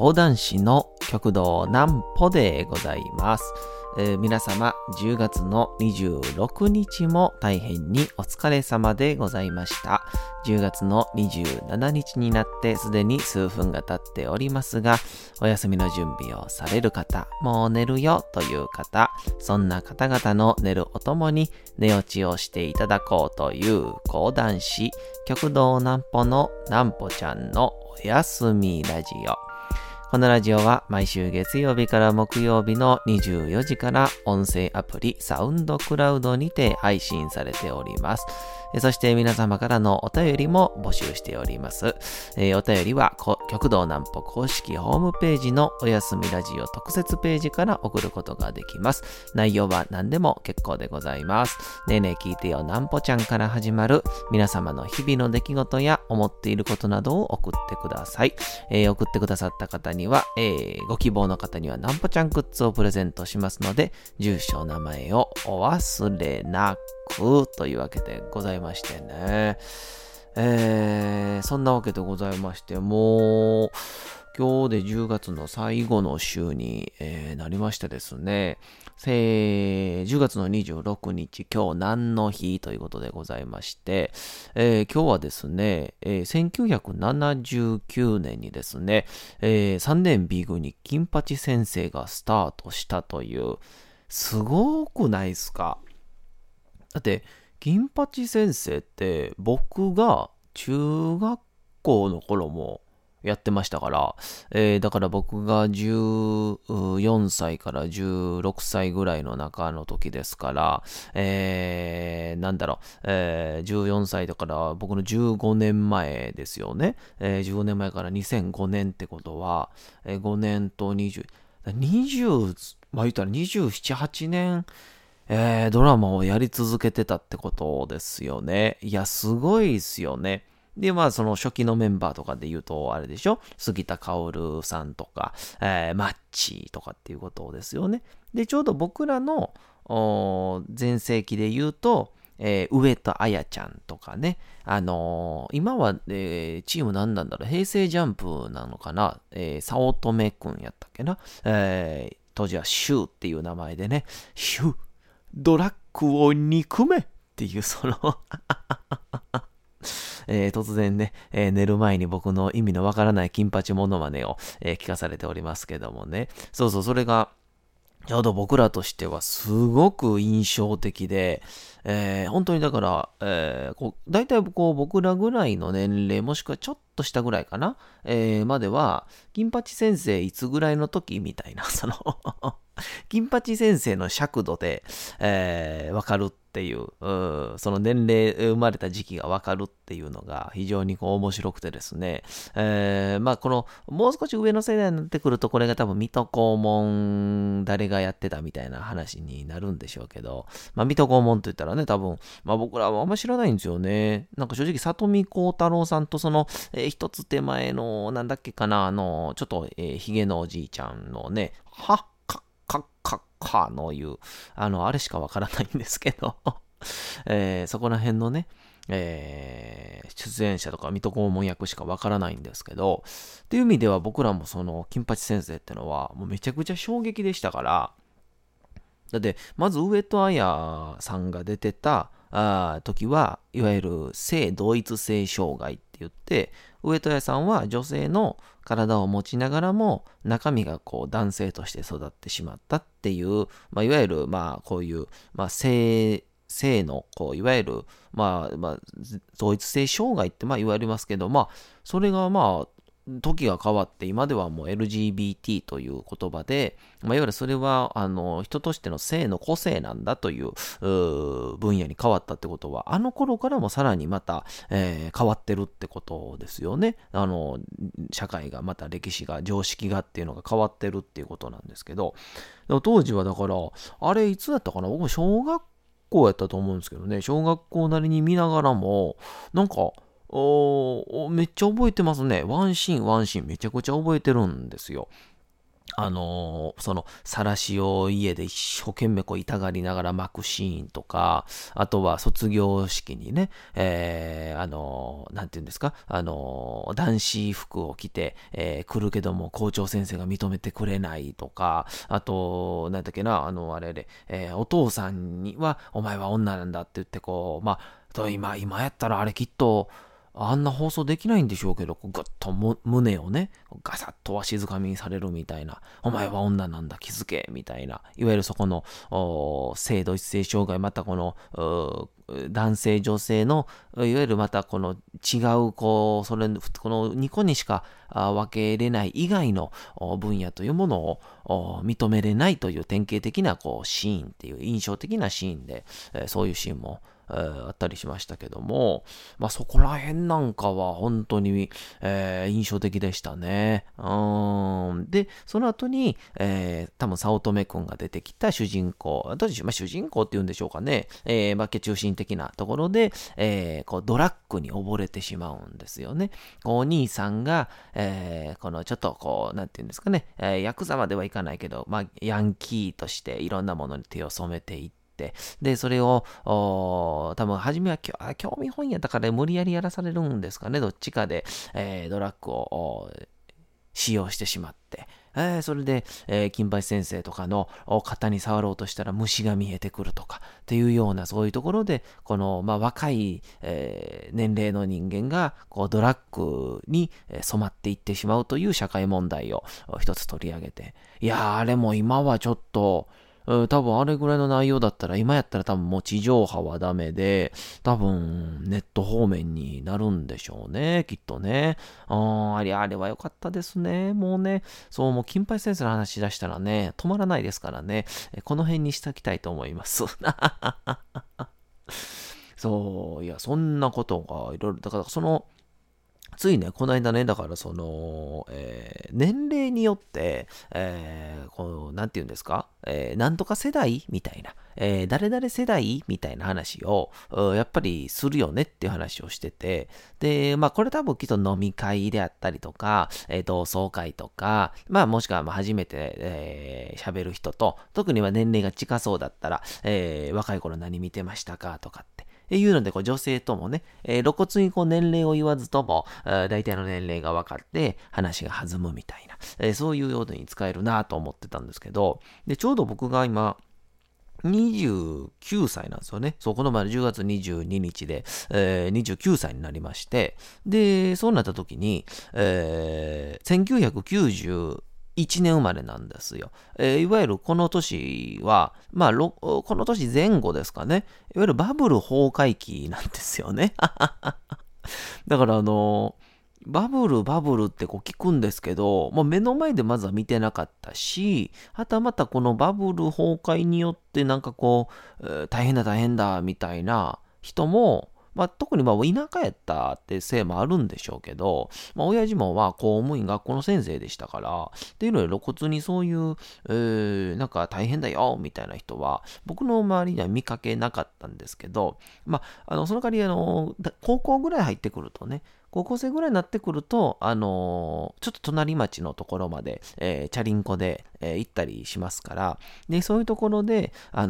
講談師の旭堂南歩でございます。皆様10月の26日も大変にお疲れ様でございました。10月の27日になってすでに数分が経っておりますが、お休みの準備をされる方、もう寝るよという方、そんな方々の寝るおともに寝落ちをしていただこうという講談師旭堂南歩の南歩ちゃんのおやすみラジオ。このラジオは毎週月曜日から木曜日の24時から音声アプリサウンドクラウドにて配信されております。そして皆様からのお便りも募集しております。お便りは旭堂南歩公式ホームページのおやすみラジオ特設ページから送ることができます。内容は何でも結構でございます。ねえねえ聞いてよ南歩ちゃんから始まる皆様の日々の出来事や思っていることなどを送ってください。送ってくださった方には、ご希望の方には南歩ちゃんグッズをプレゼントしますので、住所名前をお忘れなくというわけでございましてね、そんなわけでございまして、もう今日で10月の最後の週に、なりましてですね、10月の26日今日何の日ということでございまして、今日はですね、1979年にですね、3年 B 組金八先生がスタートしたという、すごくないですか。だって金八先生って僕が中学校の頃もやってましたから、だから僕が14歳から16歳ぐらいの中の時ですから、14歳だから僕の15年前ですよね、15年前から2005年ってことは、5年とまあ言ったら27、8年、ドラマをやり続けてたってことですよね。いや、すごいですよね。で、まあ、その初期のメンバーとかで言うと、あれでしょ、杉田薫さんとか、マッチーとかっていうことですよね。で、ちょうど僕らの全盛期で言うと、上戸彩ちゃんとかね、今は、チーム何なんだろう、平成ジャンプなのかな、早乙女くんやったっけな、当時はシューっていう名前でね、シュー、ドラッグを憎めっていう、その、突然ね、寝る前に僕の意味のわからない金八モノマネを、聞かされておりますけどもね。そうそう、それがちょうど僕らとしてはすごく印象的で、本当にだから、だいたいこう僕らぐらいの年齢、もしくはちょっと下ぐらいかな、までは、金八先生いつぐらいの時みたいな、その金八先生の尺度で、わかるっていう、その年齢生まれた時期がわかるっていうのが非常にこう面白くてですね、まあこのもう少し上の世代になってくると、これが多分水戸黄門誰がやってたみたいな話になるんでしょうけど、まあ水戸黄門といったらね、多分まあ僕らはあんま知らないんですよね。なんか正直里見光太郎さんとその、一つ手前のなんだっけかな、ちょっと、ひげのおじいちゃんのね、はかのいう、あれしかわからないんですけど、そこら辺のね、出演者とか水戸黄門役しかわからないんですけど、っていう意味では僕らもその金八先生ってのはもうめちゃくちゃ衝撃でしたから、だってまず上戸彩さんが出てた時は、いわゆる性同一性障害って言って、上戸彩さんは女性の体を持ちながらも中身がこう男性として育ってしまったっていう、まあ、いわゆるまあこういう、まあ、性のこういわゆる同一性障害ってまあ言われますけど、まあそれがまあ時が変わって今ではもう LGBT という言葉で、まあ、いわゆるそれは人としての性の個性なんだという分野に変わったってことは、あの頃からもさらにまた、変わってるってことですよね。社会がまた歴史が常識がっていうのが変わってるっていうことなんですけど、当時はだからあれいつだったかな、僕小学校やったと思うんですけどね、小学校なりに見ながらもなんかめっちゃ覚えてますね。ワンシーンめちゃくちゃ覚えてるんですよ。その晒しを家で一生懸命こう痛がりながら巻くシーンとか、あとは卒業式にね、なんていうんですか、男子服を着て、来るけども校長先生が認めてくれないとか、あとなんだっけな、お父さんにはお前は女なんだって言ってこう、まあ今やったらあれきっとあんな放送できないんでしょうけど、ぐっと胸をねガサッとわしづかみにされるみたいな、お前は女なんだ気づけみたいな、いわゆるそこの性同一性障害、またこの男性女性のいわゆるまたこの違うこの2個にしか分けれない以外の分野というものを認めれないという典型的なこうシーンっていう印象的なシーンで、そういうシーンもあったりしましたけども、まあそこら辺なんかは本当に、印象的でしたね。でその後に、多分早乙女くんが出てきた主人公、主人公っていうんでしょうかね、中心的なところで、こうドラッグに溺れてしまうんですよね。お兄さんが、このちょっとこうなんていうんですかね、ヤクザまではいかないけど、まあヤンキーとしていろんなものに手を染めていって、でそれを多分初めは興味本位やったから無理やりやらされるんですかね、どっちかで、ドラッグを使用してしまって、それで、金八先生とかの肩に触ろうとしたら虫が見えてくるとかっていうような、そういうところでこの、若い、年齢の人間がこうドラッグに染まっていってしまうという社会問題を一つ取り上げて、いやあれも今はちょっと多分あれぐらいの内容だったら今やったら多分もう地上波はダメで、多分ネット方面になるんでしょうね、きっとね。あれは良かったですね。もうね、そうもう金八先生の話し出したらね止まらないですからね、この辺にしておきたいと思います。そういや、そんなことがいろいろだから、そのついね、この間ね、だからその、年齢によって、なんていうんですか、なんとか世代みたいな、誰々世代みたいな話を、やっぱりするよねっていう話をしてて、で、これ多分きっと飲み会であったりとか、同窓会とか、もしくは初めて喋る人と、特に年齢が近そうだったら、若い頃何見てましたかとかって、いうのでこう女性ともね、露骨にこう年齢を言わずとも、大体の年齢が分かって話が弾むみたいな、そういう用途に使えるなと思ってたんですけど、でちょうど僕が今29歳なんですよね。そう、この前の10月22日で、29歳になりまして、でそうなった時に、1991年生まれなんですよ。いわゆるこの年は、この年前後ですかね、いわゆるバブル崩壊期なんですよね。だからバブルってこう聞くんですけど、目の前でまずは見てなかったし、はたまたこのバブル崩壊によってなんかこう、大変だみたいな人も、特に田舎やったってせいもあるんでしょうけど、親父も公務員、学校の先生でしたからっていうので、露骨にそういう、なんか大変だよみたいな人は僕の周りには見かけなかったんですけど、その代わり高校ぐらい入ってくるとね、高校生ぐらいになってくると、ちょっと隣町のところまで、チャリンコで、行ったりしますから、で、そういうところで、だい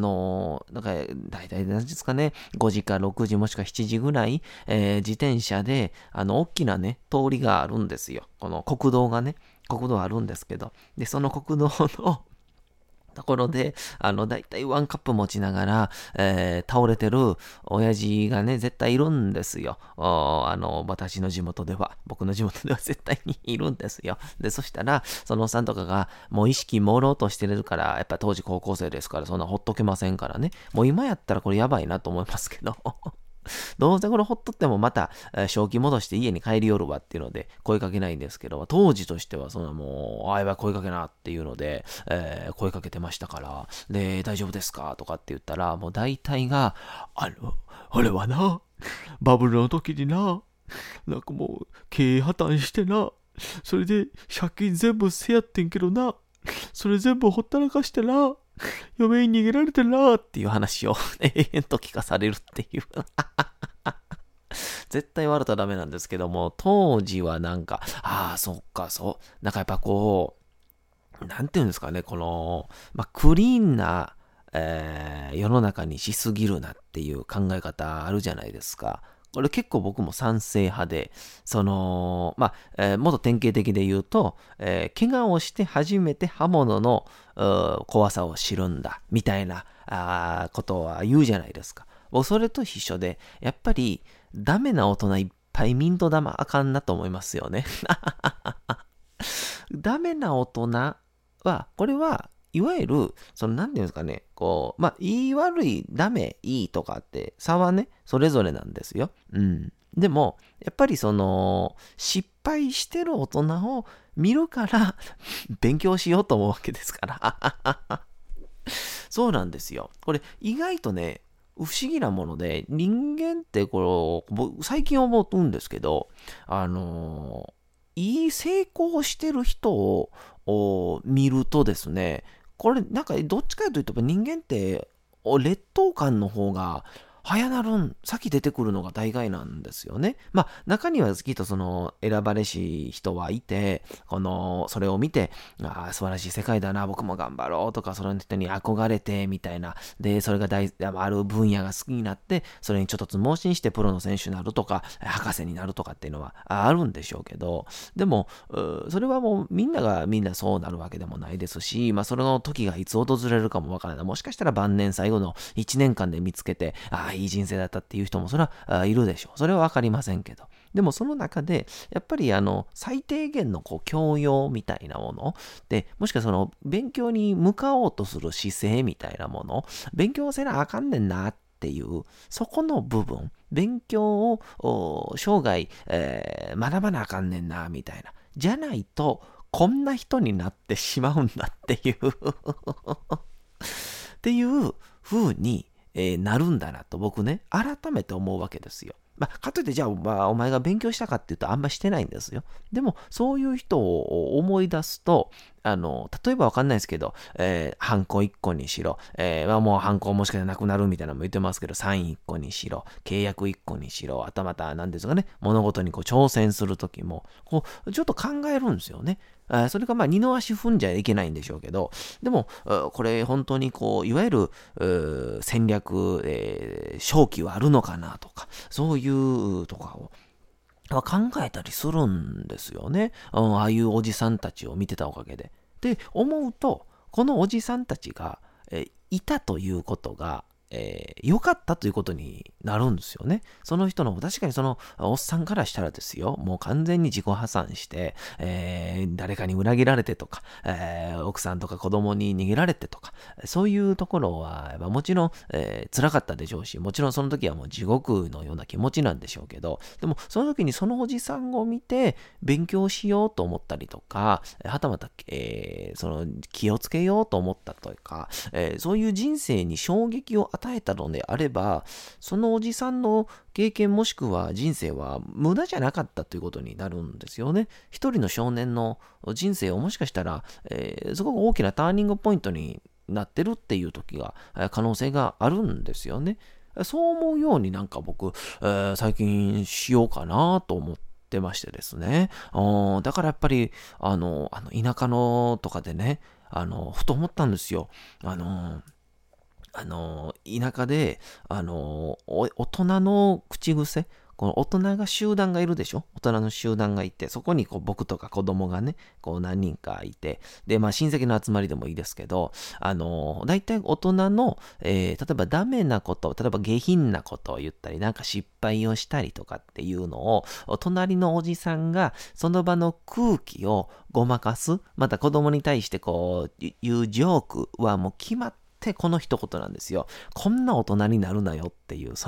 たい何時ですかね、5時か6時もしくは7時ぐらい、自転車で、大きなね、通りがあるんですよ。この国道がね、国道あるんですけど、で、その国道のところで、だいたいワンカップ持ちながら、倒れてる親父がね、絶対いるんですよ。私の地元では、僕の地元では絶対にいるんですよ。で、そしたら、そのおっさんとかが、もう意識朦朧としてるから、やっぱ当時高校生ですから、そんなほっとけませんからね。もう今やったらこれやばいなと思いますけど。どうせこれほっとってもまた正気戻して家に帰り寄るわっていうので声かけないんですけど、当時としてはそんなもう、あ、やばい声かけなっていうので、声かけてましたから、で大丈夫ですかとかって言ったら、もう大体があれはな、バブルの時にな、なんかもう経営破綻してな、それで借金全部せやってんけどな、それ全部ほったらかしてな、嫁に逃げられてるなーっていう話を永遠と聞かされるっていう絶対笑ったらダメなんですけども、当時はなんか、ああそっか、そうなんかやっぱこうなんていうんですかね、この、クリーンな、世の中にしすぎるなっていう考え方あるじゃないですか。これ結構僕も賛成派で、もっと典型的で言うと、怪我をして初めて刃物の怖さを知るんだみたいなことは言うじゃないですか。もうそれと一緒で、やっぱりダメな大人いっぱいミント玉あかんなと思いますよね。ダメな大人は、これはいわゆる、なんていうんですかね、いい悪い、ダメ、いいとかって、差はね、それぞれなんですよ。うん。でも、やっぱり失敗してる大人を見るから、勉強しようと思うわけですから。そうなんですよ。これ、意外とね、不思議なもので、人間って最近思うんですけど、いい成功してる人を見るとですね、これなんかどっちかというと人間って劣等感の方が早なるん、先出てくるのが大概なんですよね。中にはきっと選ばれし人はいて、それを見て、素晴らしい世界だな、僕も頑張ろうとか、その人に憧れてみたいな、でそれがある分野が好きになって、それにちょっと盲信してプロの選手になるとか、博士になるとかっていうのはあるんでしょうけど、でもそれはもうみんながみんなそうなるわけでもないですし、それの時がいつ訪れるかもわからない。もしかしたら晩年最後の1年間で見つけて、いい人生だったっていう人もそれはいるでしょう。それは分かりませんけど、でもその中でやっぱり最低限の教養みたいなもので、もしくは勉強に向かおうとする姿勢みたいなもの、勉強せなあかんねんなっていう、そこの部分、勉強を生涯、学ばなあかんねんなみたいな、じゃないとこんな人になってしまうんだっていうっていう風になるんだなと僕ね、改めて思うわけですよ。かといってじゃあ、お前が勉強したかっていうとあんましてないんですよ。でもそういう人を思い出すと、例えばわかんないですけど、ハンコ1個にしろ、もうハンコもしかしたらなくなるみたいなのも言ってますけど、サイン1個にしろ、契約1個にしろ、あたまた何ですかね、物事に挑戦するときもちょっと考えるんですよね。それが二の足踏んじゃいけないんでしょうけど、でもこれ本当にいわゆる戦略、勝機はあるのかなとか、そういうとかを考えたりするんですよね。ああいうおじさんたちを見てたおかげで。で思うと、このおじさんたちがいたということが良かったということになるんですよね。その人の、確かにおっさんからしたらですよ、もう完全に自己破産して、誰かに裏切られてとか、奥さんとか子供に逃げられてとか、そういうところはもちろん、辛かったでしょうし、もちろんその時はもう地獄のような気持ちなんでしょうけど、でもその時にそのおじさんを見て勉強しようと思ったりとか、はたまた、気をつけようと思ったというか、そういう人生に衝撃を与えたのであれば、そのおじさんの経験もしくは人生は無駄じゃなかったということになるんですよね。一人の少年の人生を、もしかしたら、すごく大きなターニングポイントになってるっていう時が、可能性があるんですよね。そう思うようになんか僕、最近しようかなと思ってましてですね。だからやっぱり田舎のとかでね、ふと思ったんですよ。田舎で、大人の口癖、大人が集団がいるでしょ。大人の集団がいて、そこに僕とか子供がね、何人かいて、で、親戚の集まりでもいいですけど、大体大人の、例えばダメなこと、例えば下品なことを言ったり、なんか失敗をしたりとかっていうのを、隣のおじさんがその場の空気をごまかす、また子供に対して言うジョークはもう決まって、この一言なんですよ。こんな大人になるなよっていう、ギ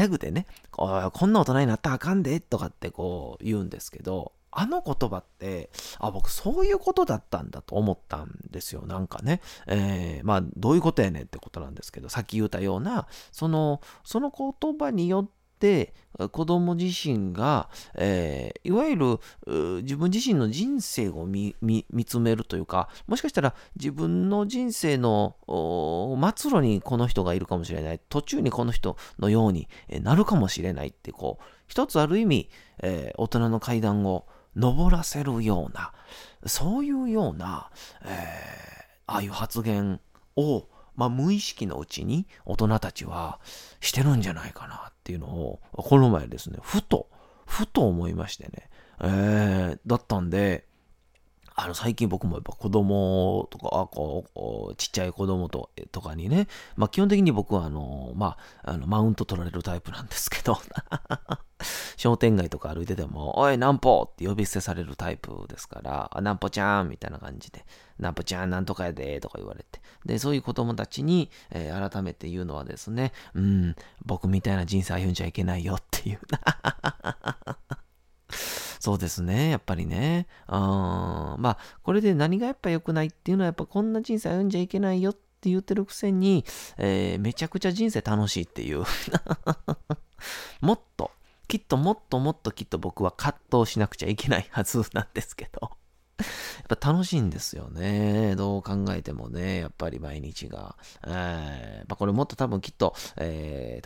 ャグでね、こんな大人になったらあかんでとかって言うんですけど、あの言葉って、僕そういうことだったんだと思ったんですよ。なんかね、どういうことやねんってことなんですけど、さっき言ったような、その言葉によって、で子供自身が、いわゆる自分自身の人生を見つめるというか、もしかしたら自分の人生の末路にこの人がいるかもしれない、途中にこの人のようになるかもしれないって、一つある意味、大人の階段を登らせるような、そういうような、ああいう発言を、無意識のうちに大人たちはしてるんじゃないかなっていうのを、この前ですね、ふと思いましてね、だったんで、最近僕もやっぱ子供とか、ちっちゃい子供とかにね、基本的に僕はマウント取られるタイプなんですけど、商店街とか歩いてても、おい、ナンポって呼び捨てされるタイプですから、ナンポちゃんみたいな感じで、ナンポちゃんなんとかやでとか言われて、で、そういう子供たちに、改めて言うのはですね、僕みたいな人生歩んじゃいけないよっていう。そうですね、やっぱりね。これで何がやっぱ良くないっていうのは、やっぱこんな人生歩んじゃいけないよって言ってるくせに、めちゃくちゃ人生楽しいっていう。もっときっと僕は葛藤しなくちゃいけないはずなんですけど。やっぱ楽しいんですよね。どう考えてもね、やっぱり毎日が。これもっと多分きっと、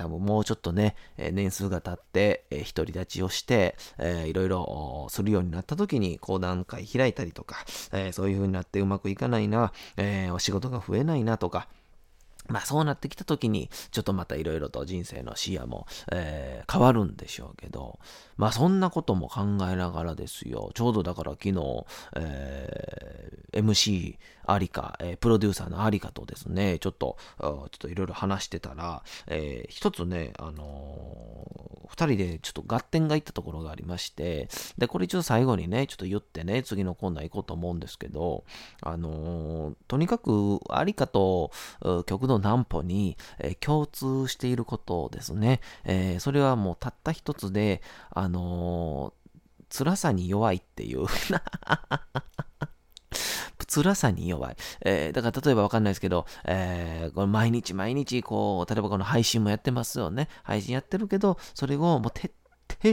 もうちょっとね、年数が経って、独り立ちをして、いろいろするようになった時に、講談会開いたりとか、そういう風になってうまくいかないな、お仕事が増えないなとか、そうなってきた時に、ちょっとまたいろいろと人生の視野も、変わるんでしょうけど、そんなことも考えながらですよ。ちょうどだから昨日、MC 有香、プロデューサーの有香とですね、ちょっといろいろ話してたら、一つね、二人でちょっと合点がいったところがありまして、で、これ一応最後にね、ちょっと言ってね、次のコーナー行こうと思うんですけど、とにかく有香と極道南歩に、共通していることですね、それはもうたった一つで、辛さに弱いっていう辛さに弱い、だから例えばわかんないですけど、これ毎日こう、例えばこの配信もやってますよね。配信やってるけど、それをもう徹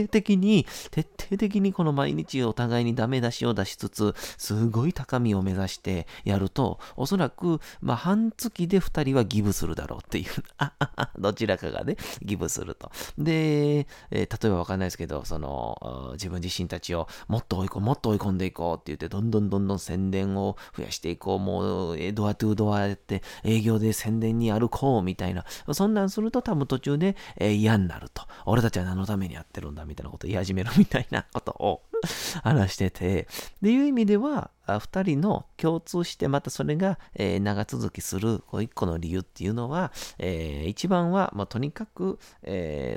底的にこの毎日お互いにダメ出しを出しつつ、すごい高みを目指してやると、おそらく半月で2人はギブするだろうっていうどちらかがね、ギブすると。で、例えばわかんないですけど、自分自身たちをもっと追い込んでいこうって言って、どんどん宣伝を増やしていこう、もうドアトゥードアやって営業で宣伝に歩こうみたいな、そんなんすると多分途中で、嫌になると。俺たちは何のためにやってるんだみたいなこと言い始めるみたいなことを話してて、っていう意味では2人の共通して、またそれが長続きする1個の理由っていうのは、一番はとにかく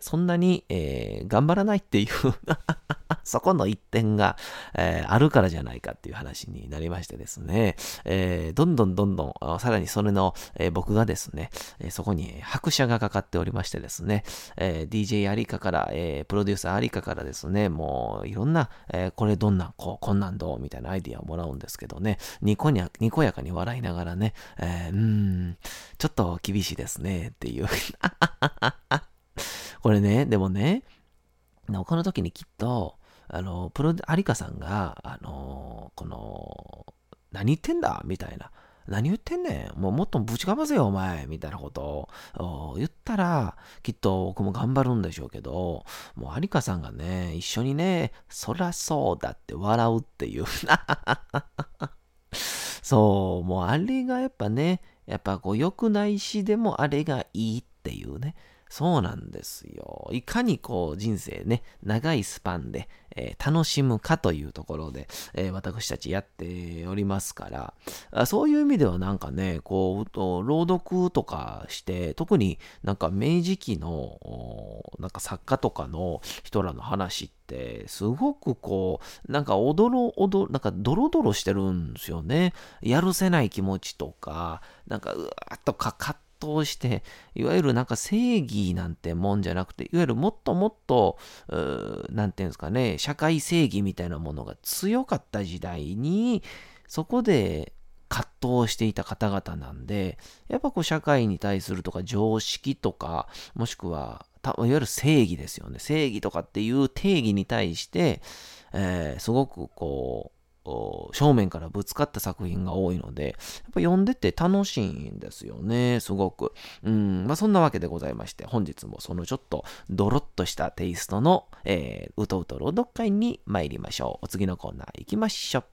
そんなに頑張らないっていうそこの一点があるからじゃないかっていう話になりましてですね、どんどんさらにそれの僕がですね、そこに拍車がかかっておりましてですね、DJ 有香からプロデューサー有香からですね、もういろんなこれどんなこんなんどうみたいなアイディアをもらうんですけどね、にこやかに笑いながらね、ちょっと厳しいですねっていうこれね、でもね、この時にきっと有香さんがこの何言ってんだみたいな、何言ってんねん、もっとぶちかませよお前みたいなことを言ったら、きっと僕も頑張るんでしょうけど、もう有香さんがね、一緒にね、そらそうだって笑うっていうそう、もうあれがやっぱね、やっぱこう良くないし、でもあれがいいっていうね。そうなんですよ。いかにこう人生ね、長いスパンで、楽しむかというところで、私たちやっておりますから、そういう意味ではなんかね、こう朗読とかして、特になんか明治期のなんか作家とかの人らの話ってすごくこうなんかドロドロしてるんですよね。やるせない気持ちとか、なんかうわーっとかかって通して、いわゆるなんか正義なんてもんじゃなくて、いわゆるもっともっとなんていうんですかね、社会正義みたいなものが強かった時代に、そこで葛藤していた方々なんで、やっぱこう社会に対するとか常識とか、もしくはいわゆる正義ですよね。正義とかっていう定義に対して、すごくこう正面からぶつかった作品が多いので、やっぱ読んでて楽しいんですよね、すごく。そんなわけでございまして、本日もそのちょっとドロッとしたテイストの、うとうと朗読会に参りましょう。お次のコーナー行きましょう。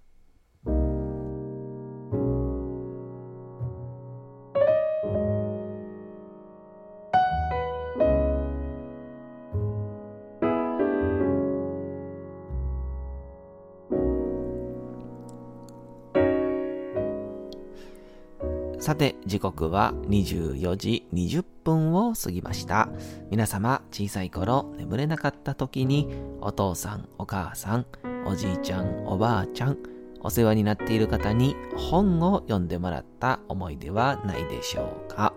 さて、時刻は24時20分を過ぎました。皆様、小さい頃眠れなかった時に、お父さん、お母さん、おじいちゃん、おばあちゃん、お世話になっている方に本を読んでもらった思い出はないでしょうか。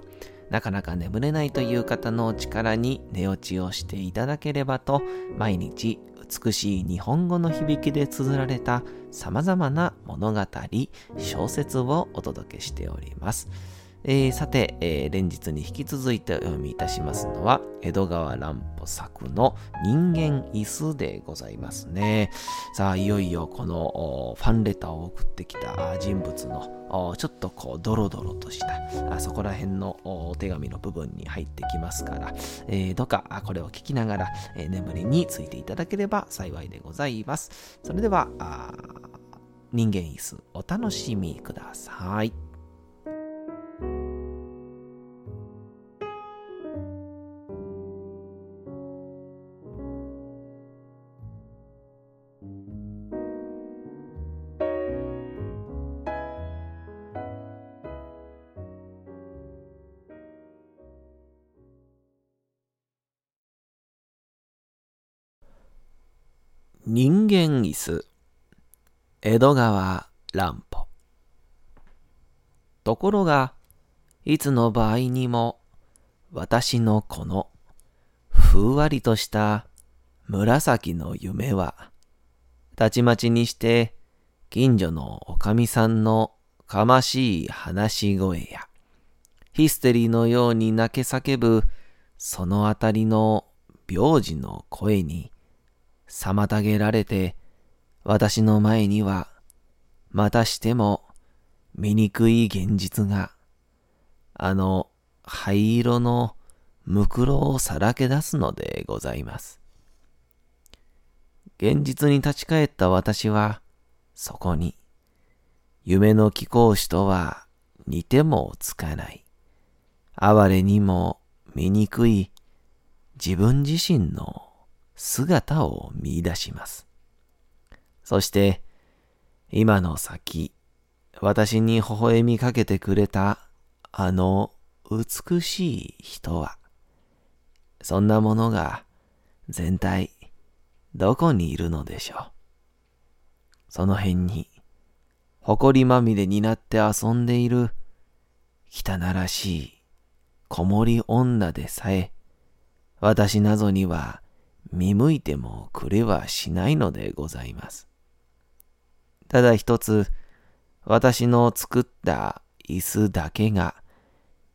なかなか眠れないという方のお力に寝落ちをしていただければと、毎日美しい日本語の響きで綴られた様々な物語、小説をお届けしております。さて、連日に引き続いてお読みいたしますのは、江戸川乱歩作の人間椅子でございますね。さあ、いよいよこのファンレターを送ってきた人物のちょっとこうドロドロとしたそこら辺のお手紙の部分に入ってきますから、どうかこれを聞きながら眠りについていただければ幸いでございます。それでは、人間椅子お楽しみください。人間椅子、江戸川乱歩。ところが、いつの場合にも、私のこの、ふんわりとした紫の夢は、たちまちにして、近所のおかみさんのかましい話し声や、ヒステリーのように泣け叫ぶ、そのあたりの病児の声に、妨げられて、私の前には、またしても、醜い現実が、あの灰色のむくろをさらけ出すのでございます。現実に立ち返った私は、そこに、夢の貴公子とは似てもつかない、哀れにも醜い自分自身の姿を見出します。そして、今の先、私に微笑みかけてくれたあの美しい人は、そんなものが全体どこにいるのでしょう。その辺に、埃まみれになって遊んでいる汚らしい子守女でさえ、私などには見向いてもくれはしないのでございます。ただ一つ、私の作った椅子だけが、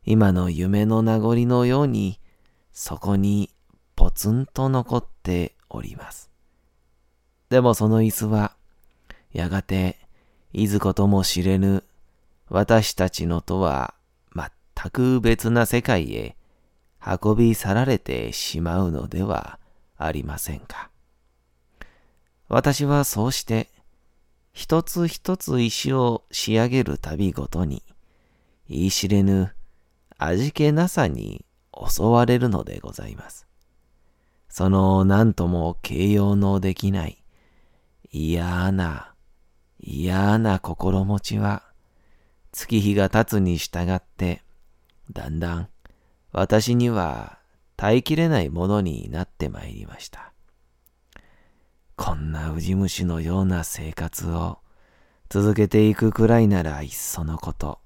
今の夢の名残のように、そこにポツンと残っております。でもその椅子は、やがて、いずことも知れぬ、私たちのとは全く別な世界へ、運び去られてしまうのでは、ありませんか。私はそうして一つ一つ石を仕上げるたびごとに言い知れぬ味気なさに襲われるのでございます。その何とも形容のできない嫌な心持ちは月日が経つに従ってだんだん私には耐えきれないものになってまいりました。こんなウジ虫のような生活を続けていくくらいならいっそのこと、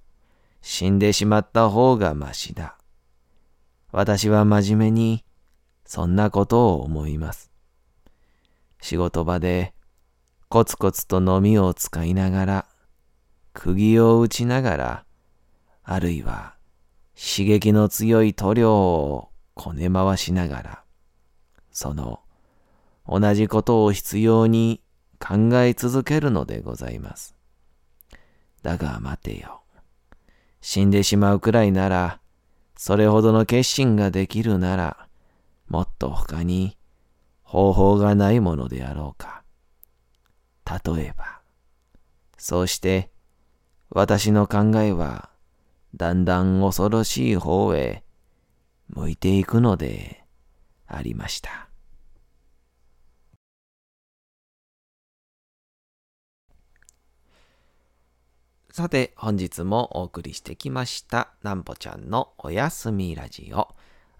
死んでしまった方がましだ。私は真面目にそんなことを思います。仕事場でコツコツとのみを使いながら、釘を打ちながら、あるいは刺激の強い塗料をこね回しながら、その同じことを必要に考え続けるのでございます。だが待てよ。死んでしまうくらいなら、それほどの決心ができるなら、もっと他に方法がないものであろうか。例えば、そうして私の考えはだんだん恐ろしい方へ向いていくのでありました。さて、本日もお送りしてきましたなんぽちゃんのおやすみラジオ。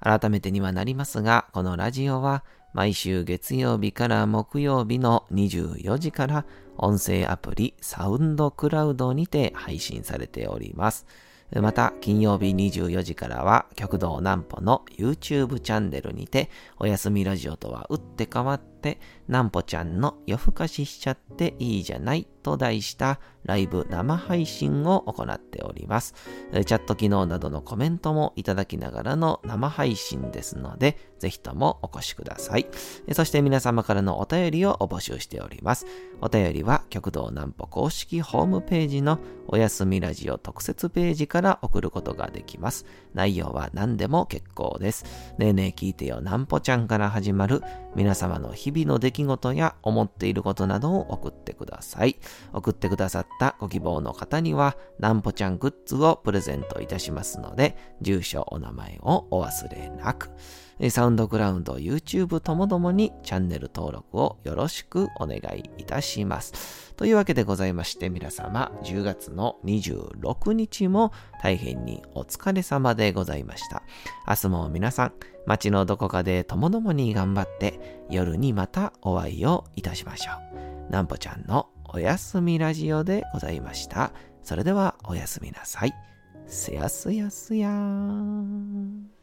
改めてにはなりますが、このラジオは毎週月曜日から木曜日の24時から音声アプリサウンドクラウドにて配信されております。また金曜日24時からは旭堂なんぽの YouTube チャンネルにておやすみラジオとは打って変わってなんぽちゃんの夜更かししちゃっていいじゃないと題したライブ生配信を行っております。チャット機能などのコメントもいただきながらの生配信ですので、ぜひともお越しください。そして皆様からのお便りを募集しております。お便りは旭堂なんぽ公式ホームページのおやすみラジオ特設ページから送ることができます。内容は何でも結構です。ねえねえ聞いてよなんぽちゃんから始まる皆様の日々の出来事や思っていることなどを送ってください。送ってくださったご希望の方にはなんぽちゃんグッズをプレゼントいたしますので、住所お名前をお忘れなく。サウンドクラウンド、YouTube ともどもにチャンネル登録をよろしくお願いいたします。というわけでございまして、皆様10月の26日も大変にお疲れ様でございました。明日も皆さん、街のどこかでともどもに頑張って、夜にまたお会いをいたしましょう。なんぽちゃんのおやすみラジオでございました。それではおやすみなさい。すやすやすやーん。